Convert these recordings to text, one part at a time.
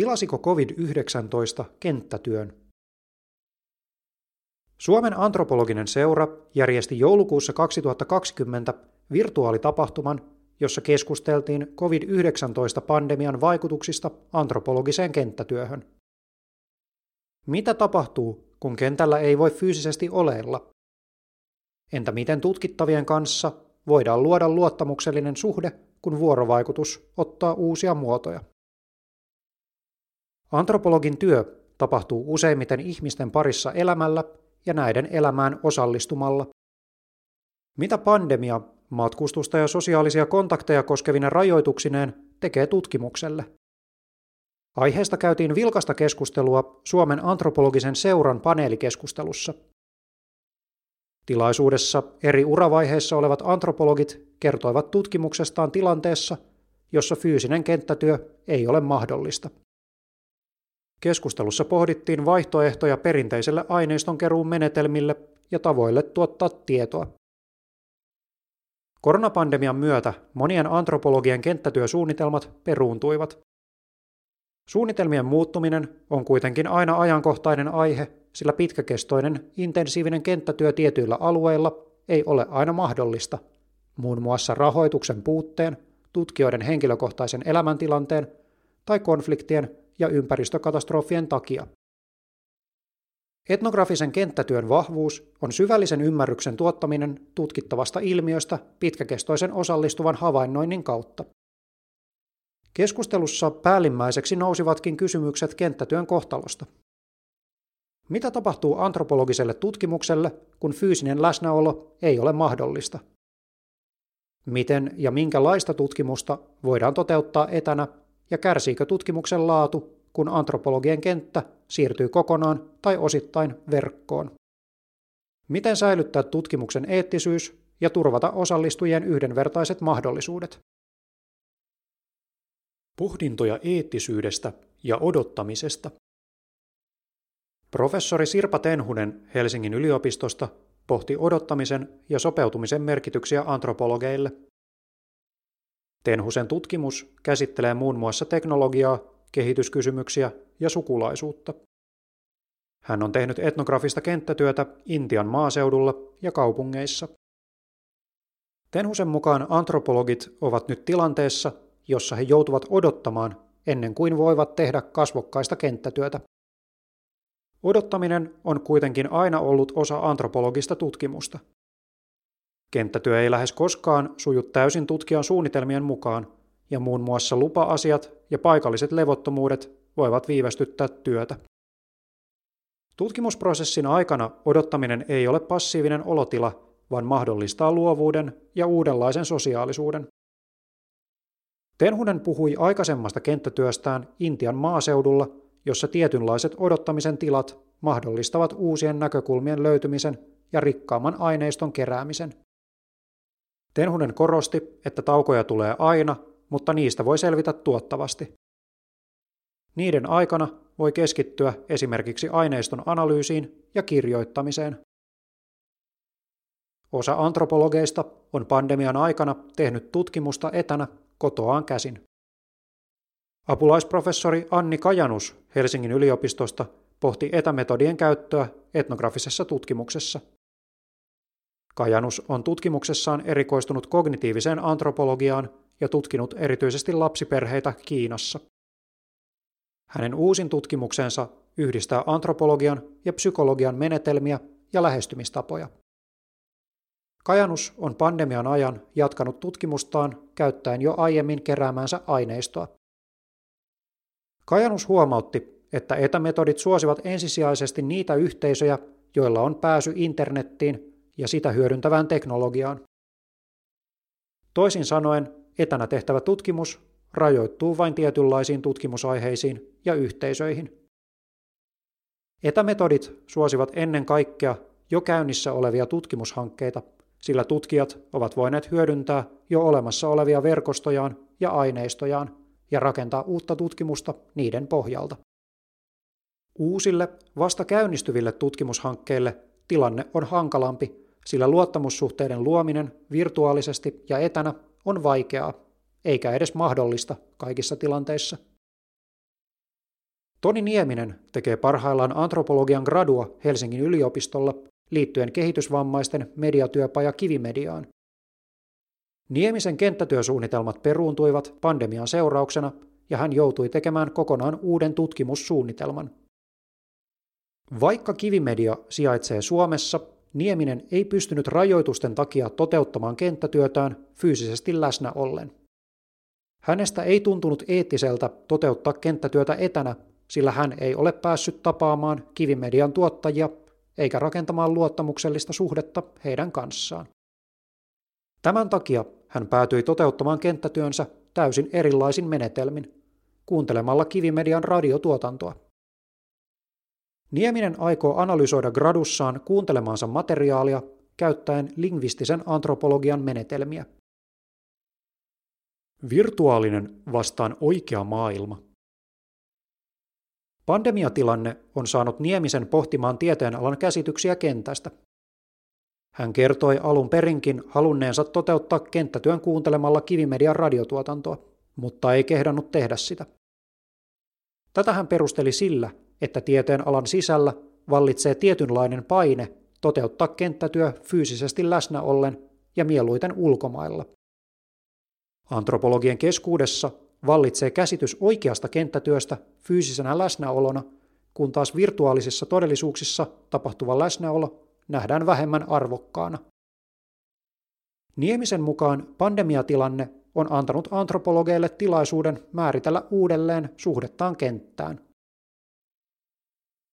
Pilasiko COVID-19 kenttätyön? Suomen antropologinen seura järjesti joulukuussa 2020 virtuaalitapahtuman, jossa keskusteltiin COVID-19-pandemian vaikutuksista antropologiseen kenttätyöhön. Mitä tapahtuu, kun kentällä ei voi fyysisesti oleilla? Entä miten tutkittavien kanssa voidaan luoda luottamuksellinen suhde, kun vuorovaikutus ottaa uusia muotoja? Antropologin työ tapahtuu useimmiten ihmisten parissa elämällä ja näiden elämään osallistumalla. Mitä pandemia, matkustusta ja sosiaalisia kontakteja koskevina rajoituksineen tekee tutkimukselle? Aiheesta käytiin vilkasta keskustelua Suomen antropologisen seuran paneelikeskustelussa. Tilaisuudessa eri uravaiheissa olevat antropologit kertoivat tutkimuksestaan tilanteessa, jossa fyysinen kenttätyö ei ole mahdollista. Keskustelussa pohdittiin vaihtoehtoja perinteiselle aineistonkeruun menetelmille ja tavoille tuottaa tietoa. Koronapandemian myötä monien antropologien kenttätyösuunnitelmat peruuntuivat. Suunnitelmien muuttuminen on kuitenkin aina ajankohtainen aihe, sillä pitkäkestoinen, intensiivinen kenttätyö tietyillä alueilla ei ole aina mahdollista, muun muassa rahoituksen puutteen, tutkijoiden henkilökohtaisen elämäntilanteen tai konfliktien ja ympäristökatastrofien takia. Etnografisen kenttätyön vahvuus on syvällisen ymmärryksen tuottaminen tutkittavasta ilmiöstä pitkäkestoisen osallistuvan havainnoinnin kautta. Keskustelussa päällimmäiseksi nousivatkin kysymykset kenttätyön kohtalosta. Mitä tapahtuu antropologiselle tutkimukselle, kun fyysinen läsnäolo ei ole mahdollista? Miten ja minkälaista tutkimusta voidaan toteuttaa etänä ja kärsiikö tutkimuksen laatu, kun antropologien kenttä siirtyy kokonaan tai osittain verkkoon? Miten säilyttää tutkimuksen eettisyys ja turvata osallistujien yhdenvertaiset mahdollisuudet? Pohdintoja eettisyydestä ja odottamisesta. Professori Sirpa Tenhunen Helsingin yliopistosta pohti odottamisen ja sopeutumisen merkityksiä antropologeille. Tenhusen tutkimus käsittelee muun muassa teknologiaa, kehityskysymyksiä ja sukulaisuutta. Hän on tehnyt etnografista kenttätyötä Intian maaseudulla ja kaupungeissa. Tenhusen mukaan antropologit ovat nyt tilanteessa, jossa he joutuvat odottamaan ennen kuin voivat tehdä kasvokkaista kenttätyötä. Odottaminen on kuitenkin aina ollut osa antropologista tutkimusta. Kenttätyö ei lähes koskaan suju täysin tutkijan suunnitelmien mukaan, ja muun muassa lupa-asiat ja paikalliset levottomuudet voivat viivästyttää työtä. Tutkimusprosessin aikana odottaminen ei ole passiivinen olotila, vaan mahdollistaa luovuuden ja uudenlaisen sosiaalisuuden. Tenhunen puhui aikaisemmasta kenttätyöstään Intian maaseudulla, jossa tietynlaiset odottamisen tilat mahdollistavat uusien näkökulmien löytymisen ja rikkaamman aineiston keräämisen. Tenhunen korosti, että taukoja tulee aina, mutta niistä voi selvitä tuottavasti. Niiden aikana voi keskittyä esimerkiksi aineiston analyysiin ja kirjoittamiseen. Osa antropologeista on pandemian aikana tehnyt tutkimusta etänä kotoaan käsin. Apulaisprofessori Anni Kajanus Helsingin yliopistosta pohti etämetodien käyttöä etnografisessa tutkimuksessa. Kajanus on tutkimuksessaan erikoistunut kognitiiviseen antropologiaan ja tutkinut erityisesti lapsiperheitä Kiinassa. Hänen uusin tutkimuksensa yhdistää antropologian ja psykologian menetelmiä ja lähestymistapoja. Kajanus on pandemian ajan jatkanut tutkimustaan käyttäen jo aiemmin keräämäänsä aineistoa. Kajanus huomautti, että etämetodit suosivat ensisijaisesti niitä yhteisöjä, joilla on pääsy internettiin ja sitä hyödyntävään teknologiaan. Toisin sanoen, etänä tehtävä tutkimus rajoittuu vain tietynlaisiin tutkimusaiheisiin ja yhteisöihin. Etämetodit suosivat ennen kaikkea jo käynnissä olevia tutkimushankkeita, sillä tutkijat ovat voineet hyödyntää jo olemassa olevia verkostojaan ja aineistojaan ja rakentaa uutta tutkimusta niiden pohjalta. Uusille, vasta käynnistyville tutkimushankkeille tilanne on hankalampi, sillä luottamussuhteiden luominen virtuaalisesti ja etänä on vaikeaa, eikä edes mahdollista kaikissa tilanteissa. Toni Nieminen tekee parhaillaan antropologian gradua Helsingin yliopistolla liittyen kehitysvammaisten mediatyöpaja Kivimediaan. Niemisen kenttätyösuunnitelmat peruuntuivat pandemian seurauksena ja hän joutui tekemään kokonaan uuden tutkimussuunnitelman. Vaikka Kivimedia sijaitsee Suomessa, Nieminen ei pystynyt rajoitusten takia toteuttamaan kenttätyötään fyysisesti läsnä ollen. Hänestä ei tuntunut eettiseltä toteuttaa kenttätyötä etänä, sillä hän ei ole päässyt tapaamaan Kivimedian tuottajia eikä rakentamaan luottamuksellista suhdetta heidän kanssaan. Tämän takia hän päätyi toteuttamaan kenttätyönsä täysin erilaisin menetelmin, kuuntelemalla Kivimedian radiotuotantoa. Nieminen aikoo analysoida gradussaan kuuntelemaansa materiaalia käyttäen lingvistisen antropologian menetelmiä. Virtuaalinen vastaan oikea maailma. Pandemiatilanne on saanut Niemisen pohtimaan tieteenalan käsityksiä kentästä. Hän kertoi alun perinkin halunneensa toteuttaa kenttätyön kuuntelemalla Kivimedian radiotuotantoa, mutta ei kehdannut tehdä sitä. Tätä hän perusteli sillä, että tieteenalan sisällä vallitsee tietynlainen paine toteuttaa kenttätyö fyysisesti läsnä ollen ja mieluiten ulkomailla. Antropologien keskuudessa vallitsee käsitys oikeasta kenttätyöstä fyysisenä läsnäolona, kun taas virtuaalisissa todellisuuksissa tapahtuva läsnäolo nähdään vähemmän arvokkaana. Niemisen mukaan pandemiatilanne on antanut antropologeille tilaisuuden määritellä uudelleen suhdettaan kenttään.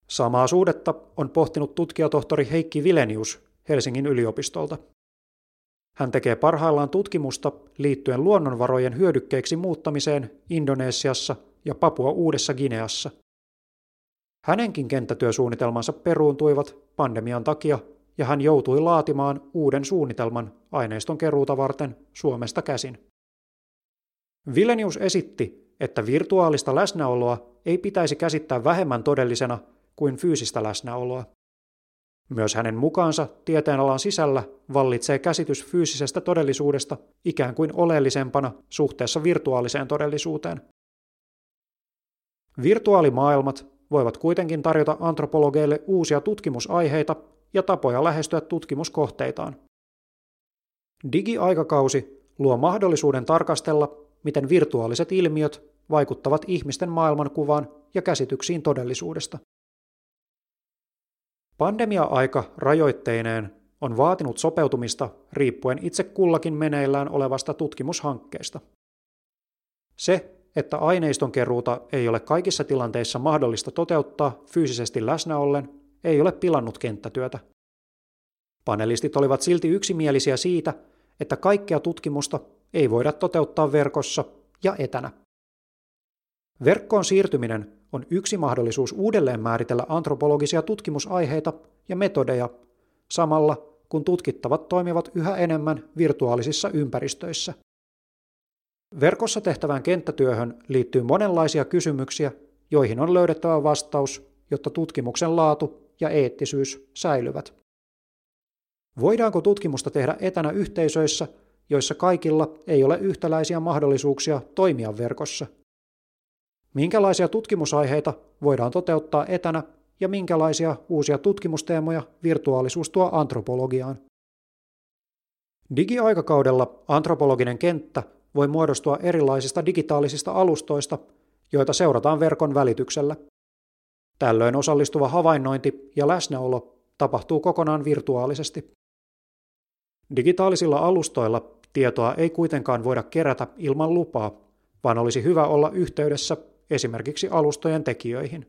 Samaa suhdetta on pohtinut tutkijatohtori Heikki Vilenius Helsingin yliopistolta. Hän tekee parhaillaan tutkimusta liittyen luonnonvarojen hyödykkeiksi muuttamiseen Indonesiassa ja Papua Uudessa Gineassa. Hänenkin kenttätyösuunnitelmansa peruuntuivat pandemian takia ja hän joutui laatimaan uuden suunnitelman aineiston keruuta varten Suomesta käsin. Vilenius esitti, että virtuaalista läsnäoloa ei pitäisi käsittää vähemmän todellisena kuin fyysistä läsnäoloa. Myös hänen mukaansa tieteenalan sisällä vallitsee käsitys fyysisestä todellisuudesta ikään kuin oleellisempana suhteessa virtuaaliseen todellisuuteen. Virtuaalimaailmat voivat kuitenkin tarjota antropologeille uusia tutkimusaiheita ja tapoja lähestyä tutkimuskohteitaan. Digiaikakausi luo mahdollisuuden tarkastella, miten virtuaaliset ilmiöt vaikuttavat ihmisten maailmankuvaan ja käsityksiin todellisuudesta. Pandemia-aika rajoitteineen on vaatinut sopeutumista riippuen itse kullakin meneillään olevasta tutkimushankkeesta. Se, että aineiston keruuta ei ole kaikissa tilanteissa mahdollista toteuttaa fyysisesti läsnä ollen, ei ole pilannut kenttätyötä. Panelistit olivat silti yksimielisiä siitä, että kaikkea tutkimusta ei voida toteuttaa verkossa ja etänä. Verkkoon siirtyminen on yksi mahdollisuus uudelleen määritellä antropologisia tutkimusaiheita ja metodeja, samalla kun tutkittavat toimivat yhä enemmän virtuaalisissa ympäristöissä. Verkossa tehtävään kenttätyöhön liittyy monenlaisia kysymyksiä, joihin on löydettävä vastaus, jotta tutkimuksen laatu ja eettisyys säilyvät. Voidaanko tutkimusta tehdä etänä yhteisöissä, joissa kaikilla ei ole yhtäläisiä mahdollisuuksia toimia verkossa? Minkälaisia tutkimusaiheita voidaan toteuttaa etänä ja minkälaisia uusia tutkimusteemoja virtuaalisuus tuo antropologiaan? Digiaikakaudella antropologinen kenttä voi muodostua erilaisista digitaalisista alustoista, joita seurataan verkon välityksellä. Tällöin osallistuva havainnointi ja läsnäolo tapahtuu kokonaan virtuaalisesti. Digitaalisilla alustoilla tietoa ei kuitenkaan voida kerätä ilman lupaa, vaan olisi hyvä olla yhteydessä esimerkiksi alustojen tekijöihin.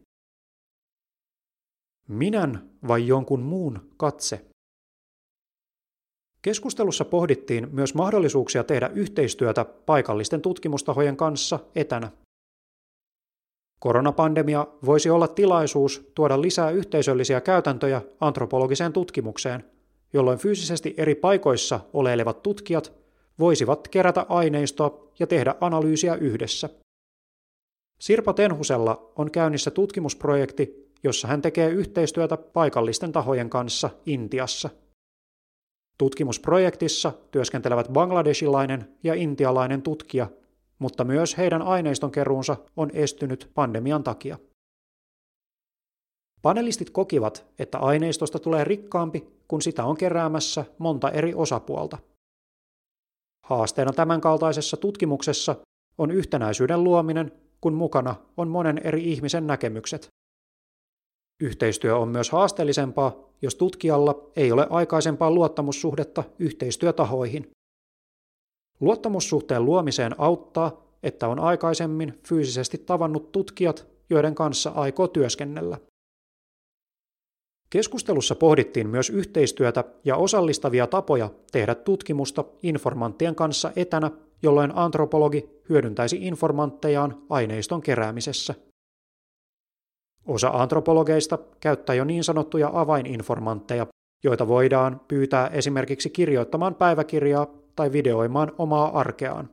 Minän vai jonkun muun katse? Keskustelussa pohdittiin myös mahdollisuuksia tehdä yhteistyötä paikallisten tutkimustahojen kanssa etänä. Koronapandemia voisi olla tilaisuus tuoda lisää yhteisöllisiä käytäntöjä antropologiseen tutkimukseen, jolloin fyysisesti eri paikoissa oleilevat tutkijat voisivat kerätä aineistoa ja tehdä analyysiä yhdessä. Sirpa Tenhusella on käynnissä tutkimusprojekti, jossa hän tekee yhteistyötä paikallisten tahojen kanssa Intiassa. Tutkimusprojektissa työskentelevät bangladeshilainen ja intialainen tutkija, mutta myös heidän aineiston keruunsa on estynyt pandemian takia. Panelistit kokivat, että aineistosta tulee rikkaampi, kun sitä on keräämässä monta eri osapuolta. Haasteena tämänkaltaisessa tutkimuksessa on yhtenäisyyden luominen, kun mukana on monen eri ihmisen näkemykset. Yhteistyö on myös haasteellisempaa, jos tutkijalla ei ole aikaisempaa luottamussuhdetta yhteistyötahoihin. Luottamussuhteen luomiseen auttaa, että on aikaisemmin fyysisesti tavannut tutkijat, joiden kanssa aikoo työskennellä. Keskustelussa pohdittiin myös yhteistyötä ja osallistavia tapoja tehdä tutkimusta informanttien kanssa etänä, jolloin antropologi hyödyntäisi informanttejaan aineiston keräämisessä. Osa antropologeista käyttää jo niin sanottuja avaininformantteja, joita voidaan pyytää esimerkiksi kirjoittamaan päiväkirjaa tai videoimaan omaa arkeaan.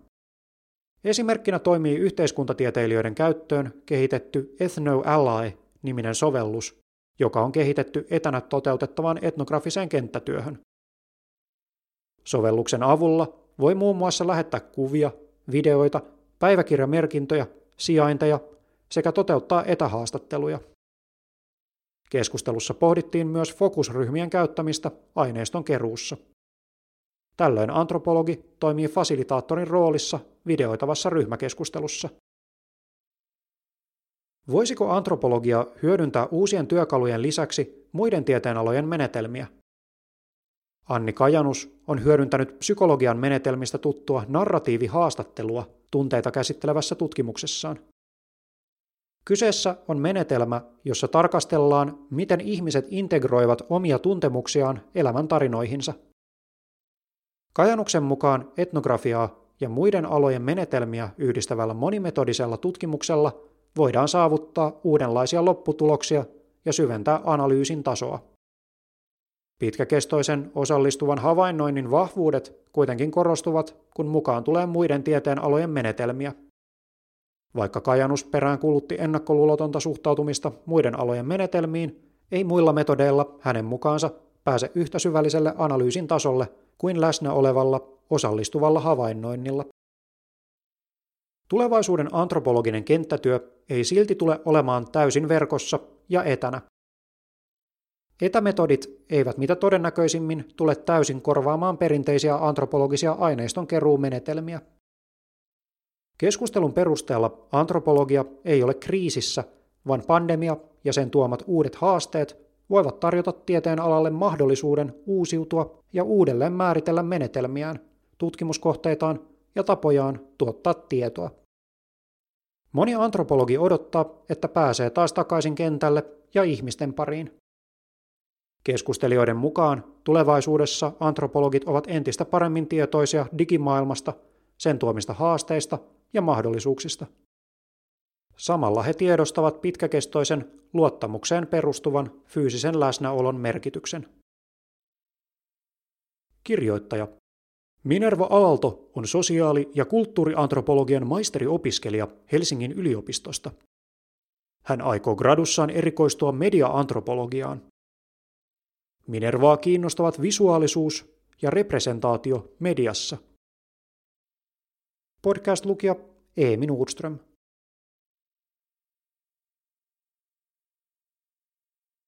Esimerkkinä toimii yhteiskuntatieteilijöiden käyttöön kehitetty EthnoAlly-niminen sovellus, joka on kehitetty etänä toteutettavaan etnografiseen kenttätyöhön. Sovelluksen avulla voi muun muassa lähettää kuvia, videoita, päiväkirjamerkintöjä, sijainteja sekä toteuttaa etähaastatteluja. Keskustelussa pohdittiin myös fokusryhmien käyttämistä aineiston keruussa. Tällöin antropologi toimii fasilitaattorin roolissa videoitavassa ryhmäkeskustelussa. Voisiko antropologia hyödyntää uusien työkalujen lisäksi muiden tieteenalojen menetelmiä? Anni Kajanus on hyödyntänyt psykologian menetelmistä tuttua narratiivihaastattelua tunteita käsittelevässä tutkimuksessaan. Kyseessä on menetelmä, jossa tarkastellaan, miten ihmiset integroivat omia tuntemuksiaan elämäntarinoihinsa. Kajanuksen mukaan etnografiaa ja muiden alojen menetelmiä yhdistävällä monimetodisella tutkimuksella voidaan saavuttaa uudenlaisia lopputuloksia ja syventää analyysin tasoa. Pitkäkestoisen osallistuvan havainnoinnin vahvuudet kuitenkin korostuvat, kun mukaan tulee muiden tieteenalojen menetelmiä. Vaikka Kajanus peräänkuulutti ennakkoluulotonta suhtautumista muiden alojen menetelmiin, ei muilla metodeilla hänen mukaansa pääse yhtä syvälliselle analyysin tasolle kuin läsnä olevalla osallistuvalla havainnoinnilla. Tulevaisuuden antropologinen kenttätyö ei silti tule olemaan täysin verkossa ja etänä. Etämetodit eivät mitä todennäköisimmin tule täysin korvaamaan perinteisiä antropologisia aineiston keruumenetelmiä. Keskustelun perusteella antropologia ei ole kriisissä, vaan pandemia ja sen tuomat uudet haasteet voivat tarjota tieteen alalle mahdollisuuden uusiutua ja uudelleen määritellä menetelmiään, tutkimuskohteitaan ja tapojaan tuottaa tietoa. Moni antropologi odottaa, että pääsee taas takaisin kentälle ja ihmisten pariin. Keskustelijoiden mukaan tulevaisuudessa antropologit ovat entistä paremmin tietoisia digimaailmasta, sen tuomista haasteista ja mahdollisuuksista. Samalla he tiedostavat pitkäkestoisen, luottamukseen perustuvan fyysisen läsnäolon merkityksen. Kirjoittaja Minerva Aalto on sosiaali- ja kulttuuriantropologian maisteriopiskelija Helsingin yliopistosta. Hän aikoo gradussaan erikoistua media-antropologiaan. Minervaa kiinnostavat visuaalisuus ja representaatio mediassa. Podcast-lukija Eemi Nordström.